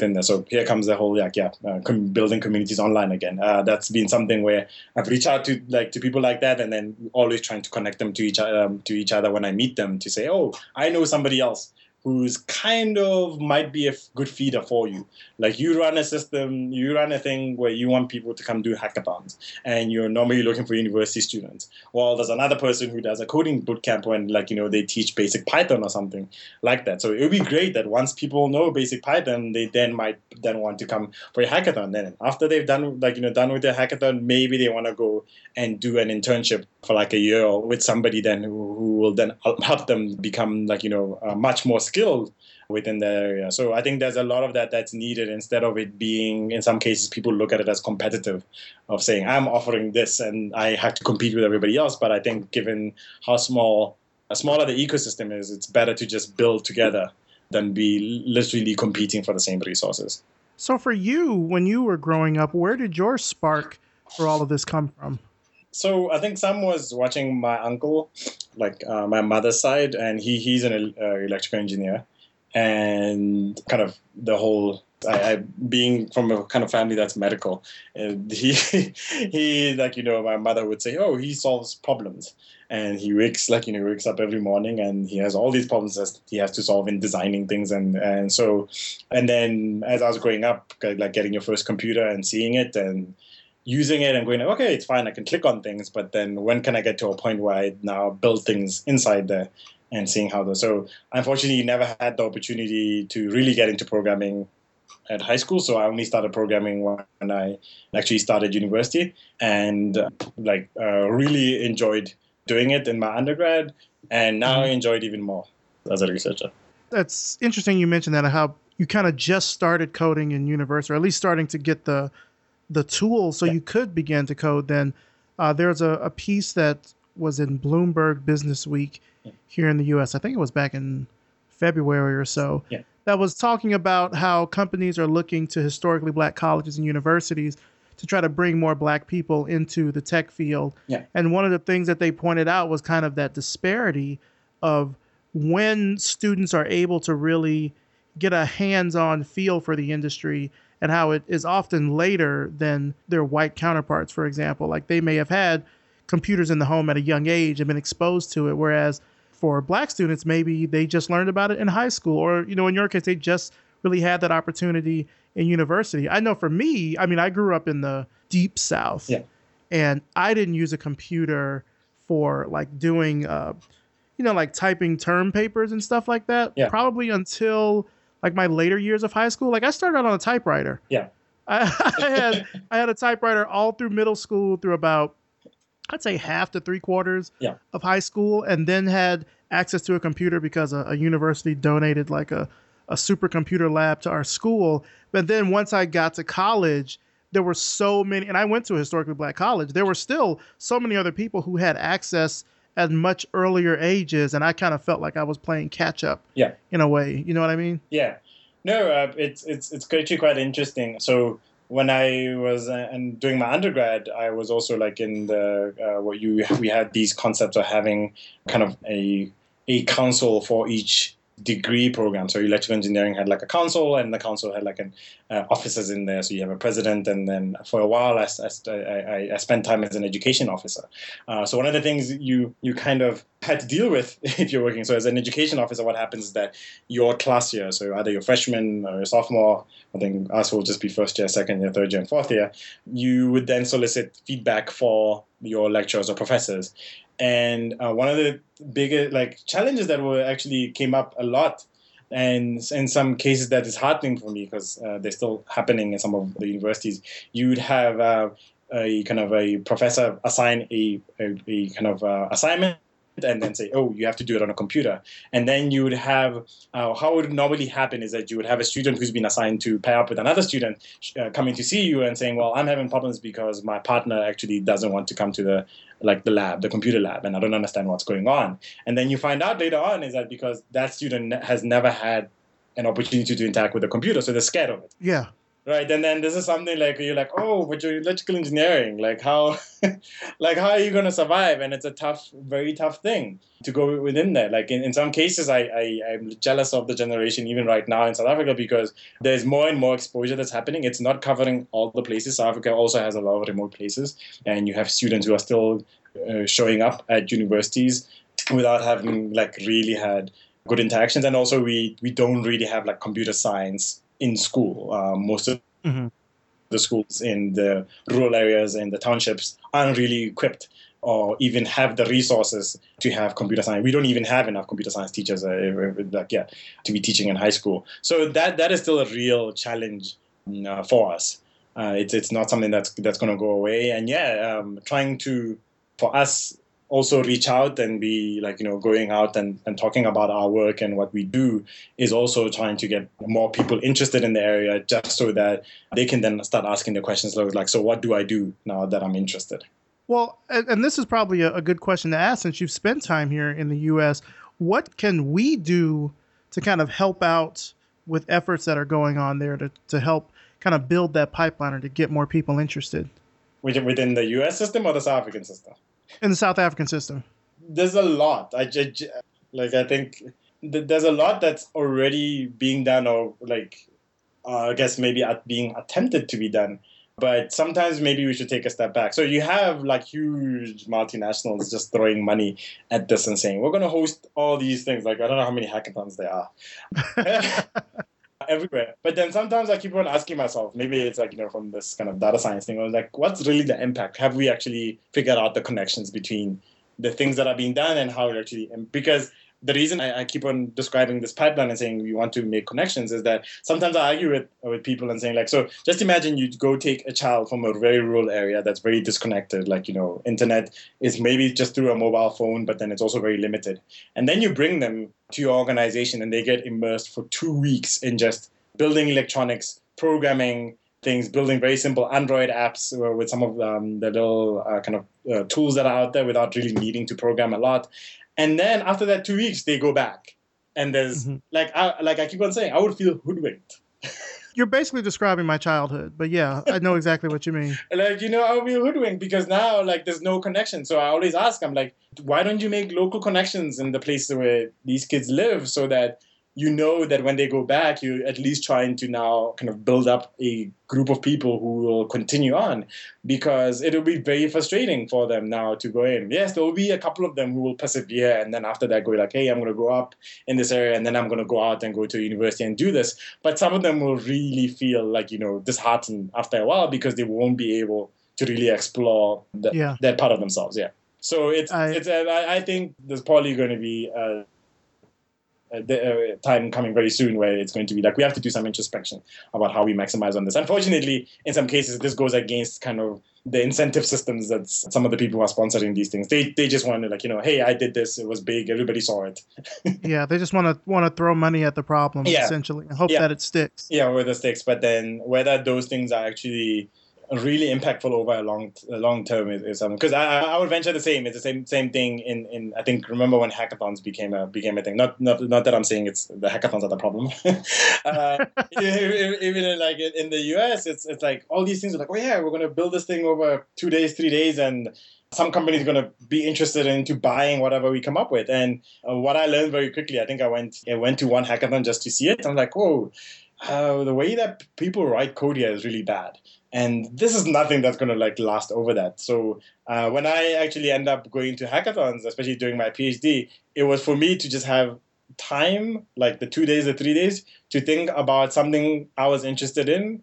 And so here comes the whole building communities online again. That's been something where I've reached out to people like that, and then always trying to connect them to each other when I meet them to say, oh, I know somebody else who's kind of might be a good feeder for you. Like you run a system, you run a thing where you want people to come do hackathons, and you're normally looking for university students. Well, there's another person who does a coding bootcamp when, like, you know, they teach basic Python or something like that. So it would be great that once people know basic Python, they then might then want to come for a hackathon. Then after they've done with their hackathon, maybe they want to go and do an internship for like a year or with somebody then who will then help them become like, you know, much more skilled within that area. So I think there's a lot of that's needed, instead of it being, in some cases, people look at it as competitive of saying, I'm offering this and I have to compete with everybody else. But I think given how smaller the ecosystem is, it's better to just build together than be literally competing for the same resources. So for you, when you were growing up, where did your spark for all of this come from? So I think Sam was watching my uncle, like my mother's side, and he's an electrical engineer, and kind of the whole I being from a kind of family that's medical, and he like, you know, my mother would say, oh, he solves problems, and he wakes up every morning and he has all these problems that he has to solve in designing things, and so, and then as I was growing up, like getting your first computer and seeing it and using it and going, okay, it's fine, I can click on things, but then when can I get to a point where I now build things inside there and seeing how those. So unfortunately, never had the opportunity to really get into programming at high school. So I only started programming when I actually started university, and really enjoyed doing it in my undergrad, and now I enjoy it even more as a researcher. That's interesting you mentioned that, how you kind of just started coding in university, or at least starting to get the tool so you could begin to code then. There's a piece that was in Bloomberg Business Week here in the U.S. I think it was back in February or so, that was talking about how companies are looking to historically Black colleges and universities to try to bring more Black people into the tech field. Yeah. And one of the things that they pointed out was kind of that disparity of when students are able to really get a hands-on feel for the industry and how it is often later than their white counterparts, for example. Like, they may have had computers in the home at a young age and been exposed to it, whereas for Black students, maybe they just learned about it in high school, or, you know, in your case, they just really had that opportunity in university. I know for me, I mean, I grew up in the Deep South, and I didn't use a computer for like doing, you know, like typing term papers and stuff like that, probably until like my later years of high school. Like, I started out on a typewriter. I had a typewriter all through middle school, through about, I'd say, half to three quarters of high school, and then had access to a computer because a university donated like a supercomputer lab to our school. But then once I got to college, there were so many, and I went to a historically Black college, there were still so many other people who had access at much earlier ages. And I kind of felt like I was playing catch up in a way. You know what I mean? Yeah. No, it's actually quite interesting. So when I was doing my undergrad, I was also like in the, we had these concepts of having kind of a council for each degree program. So electrical engineering had like a council, and the council had like an officers in there. So you have a president, and then for a while I spent time as an education officer. So one of the things you kind of had to deal with if you're working, so as an education officer, what happens is that your class year, so either your freshman or your sophomore, I think us will just be first year, second year, third year, and fourth year, you would then solicit feedback for your lecturers or professors. And one of the biggest challenges that were actually came up a lot, and in some cases that is heartening for me because they're still happening in some of the universities, you would have a kind of a professor assign a kind of assignment and then say, oh, you have to do it on a computer. And then you would have, how it would normally happen is that you would have a student who's been assigned to pair up with another student coming to see you and saying, well, I'm having problems because my partner actually doesn't want to come to the lab, the computer lab, and I don't understand what's going on. And then you find out later on is that because that student has never had an opportunity to interact with a computer, so they're scared of it. Yeah. Right, and then this is something like, you're like, oh, but you're electrical engineering, like how how are you going to survive? And it's a tough, very tough thing to go within there. Like in some cases, I'm jealous of the generation even right now in South Africa, because there's more and more exposure that's happening. It's not covering all the places. South Africa also has a lot of remote places, and you have students who are still showing up at universities without having really had good interactions. And also we don't really have computer science in school. Most of the schools in the rural areas and the townships aren't really equipped or even have the resources to have computer science. We don't even have enough computer science teachers to be teaching in high school. So that is still a real challenge for us. It's not something that's going to go away. And trying to, for us, also reach out and be going out and talking about our work and what we do is also trying to get more people interested in the area, just so that they can then start asking the questions like, so what do I do now that I'm interested? Well, and this is probably a good question to ask, since you've spent time here in the U.S. What can we do to kind of help out with efforts that are going on there to help kind of build that pipeline or to get more people interested? Within the U.S. system or the South African system? In the South African system, there's a lot. I think there's a lot that's already being done, or I guess maybe being attempted to be done. But sometimes maybe we should take a step back. So you have huge multinationals just throwing money at this and saying, we're going to host all these things. I don't know how many hackathons there are. Everywhere. But then sometimes I keep on asking myself, maybe it's from this kind of data science thing, I was what's really the impact? Have we actually figured out the connections between the things that are being done and how it actually, because the reason I keep on describing this pipeline and saying we want to make connections is that sometimes I argue with people and saying so just imagine you go take a child from a very rural area that's very disconnected, internet is maybe just through a mobile phone, but then it's also very limited. And then you bring them to your organization and they get immersed for 2 weeks in just building electronics, programming things, building very simple Android apps with some of the little tools that are out there without really needing to program a lot. And then after that 2 weeks, they go back. And there's, I keep on saying, I would feel hoodwinked. You're basically describing my childhood. But yeah, I know exactly what you mean. I would be hoodwinked because now, there's no connection. So I always ask, I'm why don't you make local connections in the places where these kids live so that you know that when they go back, you're at least trying to now kind of build up a group of people who will continue on, because it'll be very frustrating for them now to go in. Yes, there will be a couple of them who will persevere, and then after that go like, hey, I'm going to go up in this area, and then I'm going to go out and go to university and do this. But some of them will really feel like, you know, disheartened after a while, because they won't be able to really explore that part of themselves. Yeah. So I think there's probably going to be the time coming very soon where it's going to be like we have to do some introspection about how we maximize on this. Unfortunately, in some cases, this goes against kind of the incentive systems that some of the people who are sponsoring these things. They just want to, like, you know, hey, I did this. It was big. Everybody saw it. Yeah, they just want to throw money at the problem, essentially, and hope that it sticks. Yeah, whether it sticks. But then whether those things are actually really impactful over a long term is something, because I would venture the same. It's the same thing in I think, remember when hackathons became a thing. Not that I'm saying it's the hackathons are the problem. Even like in the US, it's like all these things are like, oh yeah, we're going to build this thing over 2 days, 3 days, and some companies are going to be interested into buying whatever we come up with. And what I learned very quickly, I think I went to one hackathon just to see it. I'm like, whoa, the way that people write code here is really bad. And this is nothing that's going to like last over that. So when I actually end up going to hackathons, especially during my PhD, it was for me to just have time, like the 2 days or 3 days, to think about something I was interested in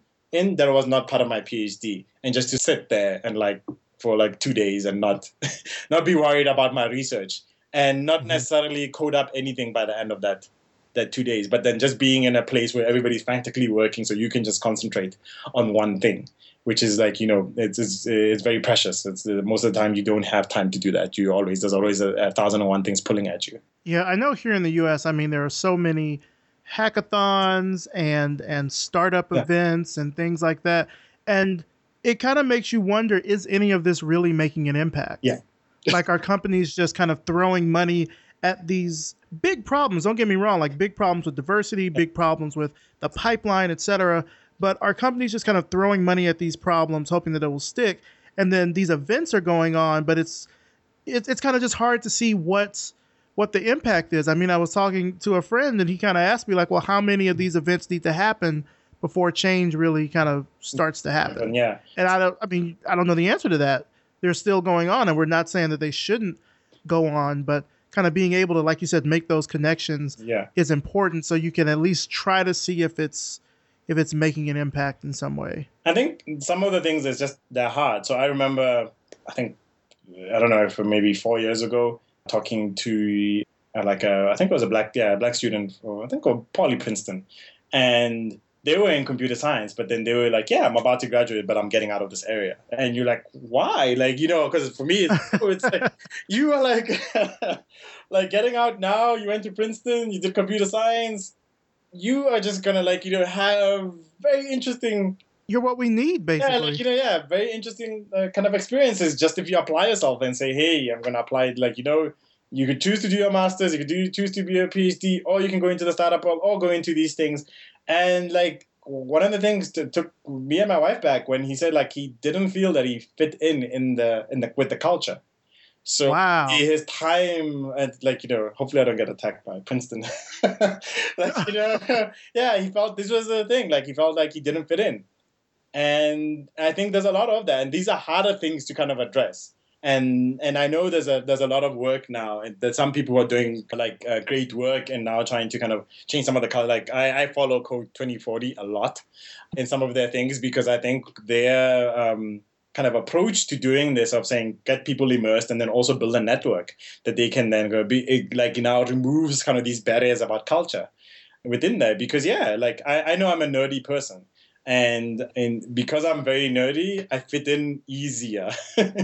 that was not part of my PhD, and just to sit there and like for like 2 days and not be worried about my research and not necessarily code up anything by the end of that 2 days, but then just being in a place where everybody's practically working, so you can just concentrate on one thing, which is like, you know, it's very precious. Most of the time you don't have time to do that. There's always a thousand and one things pulling at you. Yeah, I know here in the US, I mean, there are so many hackathons and startup events and things like that. And it kind of makes you wonder, is any of this really making an impact? Yeah. Like, are companies just kind of throwing money at these big problems? Don't get me wrong, like big problems with diversity, big problems with the pipeline, et cetera. But our companies just kind of throwing money at these problems, hoping that it will stick. And then these events are going on, but it's kind of just hard to see what the impact is. I mean, I was talking to a friend and he kind of asked me like, well, how many of these events need to happen before change really kind of starts to happen? Yeah. And I don't know the answer to that. They're still going on, and we're not saying that they shouldn't go on, but kind of being able to, like you said, make those connections is important, so you can at least try to see if it's making an impact in some way. I think some of the things is just they're hard. So I remember, maybe 4 years ago, talking to a black student, or probably Princeton, and they were in computer science, but then they were like, yeah, I'm about to graduate, but I'm getting out of this area. And you're like, why? Like, you know, because for me, it's like, you are like, like getting out now, you went to Princeton, you did computer science. You are just going to like, you know, have very interesting. You're what we need, basically. Yeah, like, you know, yeah, very interesting kind of experiences. Just if you apply yourself and say, hey, I'm going to apply it, like, you know, you could choose to do your master's, you could choose to be a PhD, or you can go into the startup world, or go into these things. And like one of the things that took me and my wife back when he said like he didn't feel that he fit in the with the culture. So wow. His time and like, you know, hopefully I don't get attacked by Princeton. Like, you know, yeah, he felt this was the thing. Like he felt like he didn't fit in, and I think there's a lot of that. And these are harder things to kind of address. And I know there's a lot of work now, and that some people are doing like great work and now trying to kind of change some of the color. Like I follow Code 2040 a lot in some of their things, because I think their kind of approach to doing this of saying get people immersed and then also build a network that they can then go be like, you know, removes kind of these barriers about culture within there. Because yeah, like I know I'm a nerdy person. And because I'm very nerdy, I fit in easier than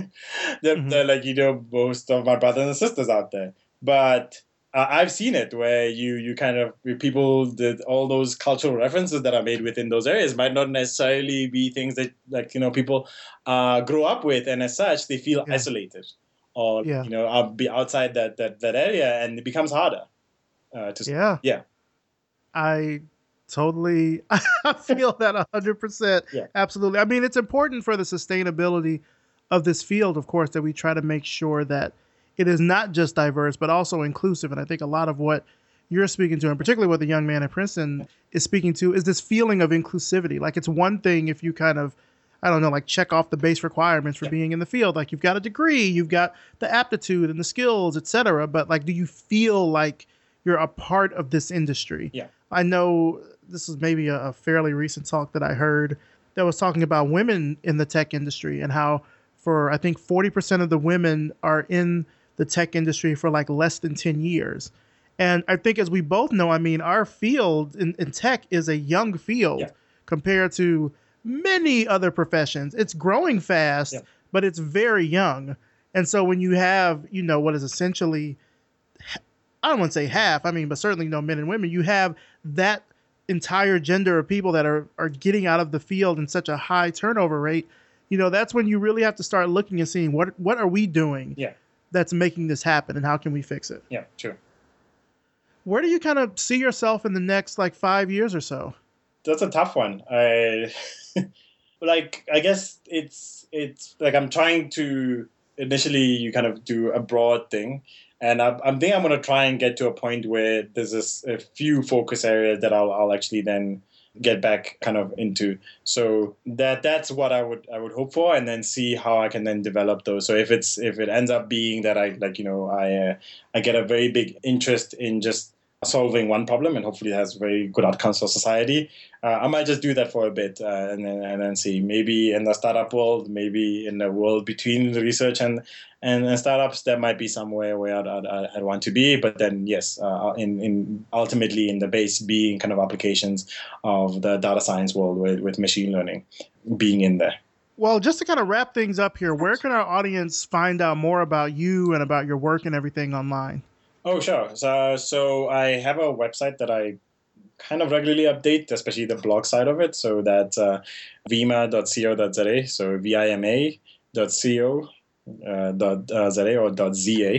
like, you know, most of my brothers and sisters out there. But I've seen it where you kind of people did all those cultural references that are made within those areas might not necessarily be things that like, you know, people grow up with, and as such they feel isolated or you know, I'll be outside that area, and it becomes harder to Totally. I feel that 100%. Yeah. Absolutely. I mean, it's important for the sustainability of this field, of course, that we try to make sure that it is not just diverse, but also inclusive. And I think a lot of what you're speaking to, and particularly what the young man at Princeton is speaking to, is this feeling of inclusivity. Like, it's one thing if you kind of, I don't know, like check off the base requirements for being in the field. Like, you've got a degree, you've got the aptitude and the skills, et cetera. But like, do you feel like you're a part of this industry? Yeah. I know this is maybe a fairly recent talk that I heard that was talking about women in the tech industry and how for, I think 40% of the women are in the tech industry for like less than 10 years. And I think, as we both know, I mean, our field in tech is a young field compared to many other professions. It's growing fast, but it's very young. And so when you have, you know, what is essentially, I don't want to say half, I mean, but certainly, you know, men and women, you have that entire gender of people that are getting out of the field in such a high turnover rate. You know, that's when you really have to start looking and seeing what are we doing that's making this happen, and how can we fix it? Yeah, true. Where do you kind of see yourself in the next, like, 5 years or so? That's a tough one. I guess it's like, I'm trying to initially, you kind of do a broad thing. And I'm thinking I'm going to try and get to a point where there's a few focus areas that I'll actually then get back kind of into. So that's what I would hope for, and then see how I can then develop those. So if it ends up being that I, like, you know, I get a very big interest in just solving one problem, and hopefully it has very good outcomes for society, I might just do that for a bit, and then see, maybe in the startup world, maybe in the world between the research and startups, there might be somewhere where I'd want to be. But then, yes, in ultimately in the base being kind of applications of the data science world with machine learning being in there. Well, just to kind of wrap things up here, where can our audience find out more about you and about your work and everything online? Oh, sure. So I have a website that I kind of regularly update, especially the blog side of it. So that's vima.co.za, so vima.co.za or .za,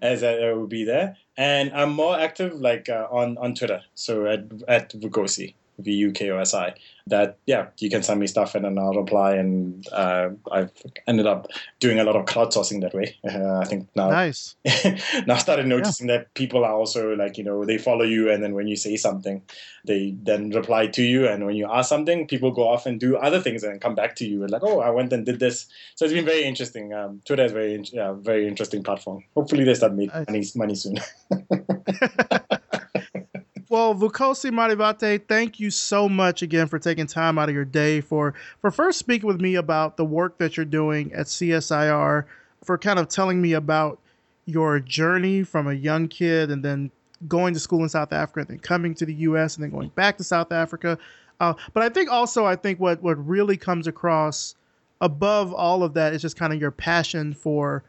as I will be there. And I'm more active, like, on Twitter, so at Vukosi, Vukosi. That, yeah, you can send me stuff and then I'll reply, and I've ended up doing a lot of crowdsourcing that way. I think now. Nice. Now I started noticing that people are also, like, you know, they follow you, and then when you say something, they then reply to you, and when you ask something, people go off and do other things and come back to you and like, oh, I went and did this. So it's been very interesting. Twitter is very interesting platform. Hopefully they start making money soon. Well, Vukosi Marivate, thank you so much again for taking time out of your day for first speaking with me about the work that you're doing at CSIR, for kind of telling me about your journey from a young kid and then going to school in South Africa and then coming to the U.S. and then going back to South Africa. But I think what really comes across above all of that is just kind of your passion for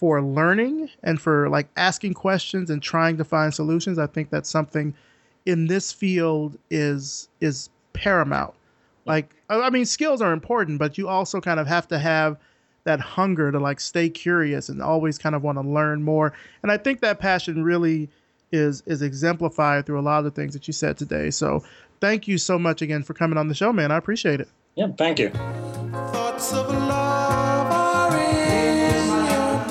learning and for, like, asking questions and trying to find solutions. I think that's something in this field is paramount. Like, I mean, skills are important, but you also kind of have to have that hunger to, like, stay curious and always kind of want to learn more. And I think that passion really is exemplified through a lot of the things that you said today. So thank you so much again for coming on the show, man. I appreciate it. Yeah, thank you. Thoughts of love are in your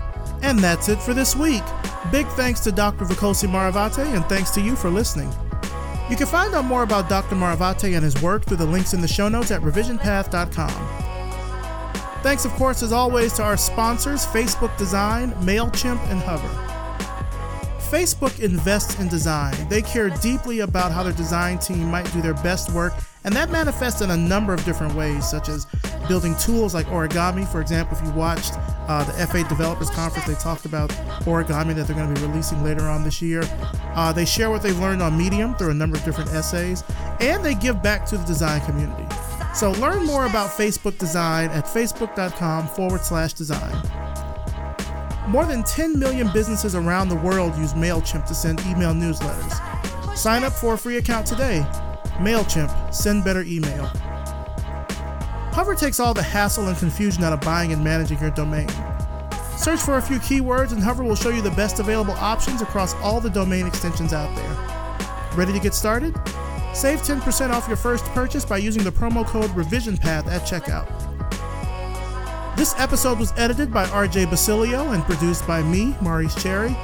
mind. And that's it for this week. Big thanks to Dr. Vukosi Marivate, and thanks to you for listening. You can find out more about Dr. Marivate and his work through the links in the show notes at revisionpath.com. Thanks, of course, as always, to our sponsors, Facebook Design, MailChimp, and Hover. Facebook invests in design. They care deeply about how their design team might do their best work, and that manifests in a number of different ways, such as building tools like Origami. For example, if you watched the FA Developers Conference, they talked about Origami that they're going to be releasing later on this year. They share what they've learned on Medium through a number of different essays, and they give back to the design community. So learn more about Facebook Design at facebook.com/design. More than 10 million businesses around the world use MailChimp to send email newsletters. Sign up for a free account today. MailChimp, send better email. Hover takes all the hassle and confusion out of buying and managing your domain. Search for a few keywords and Hover will show you the best available options across all the domain extensions out there. Ready to get started? Save 10% off your first purchase by using the promo code REVISIONPATH at checkout. This episode was edited by RJ Basilio and produced by me, Maurice Cherry.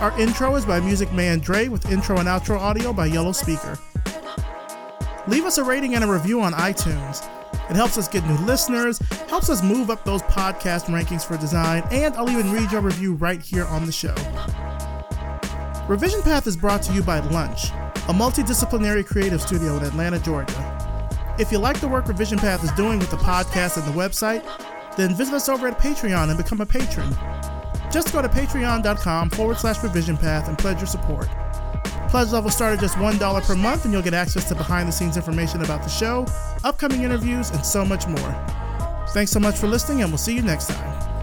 Our intro is by Music Man Dre with intro and outro audio by Yellow Speaker. Leave us a rating and a review on iTunes. It helps us get new listeners, helps us move up those podcast rankings for design, and I'll even read your review right here on the show. Revision Path is brought to you by Lunch, a multidisciplinary creative studio in Atlanta, Georgia. If you like the work Revision Path is doing with the podcast and the website, then visit us over at Patreon and become a patron. Just go to patreon.com/revisionpath and pledge your support. Pledge levels start at just $1 per month, and you'll get access to behind-the-scenes information about the show, upcoming interviews, and so much more. Thanks so much for listening, and we'll see you next time.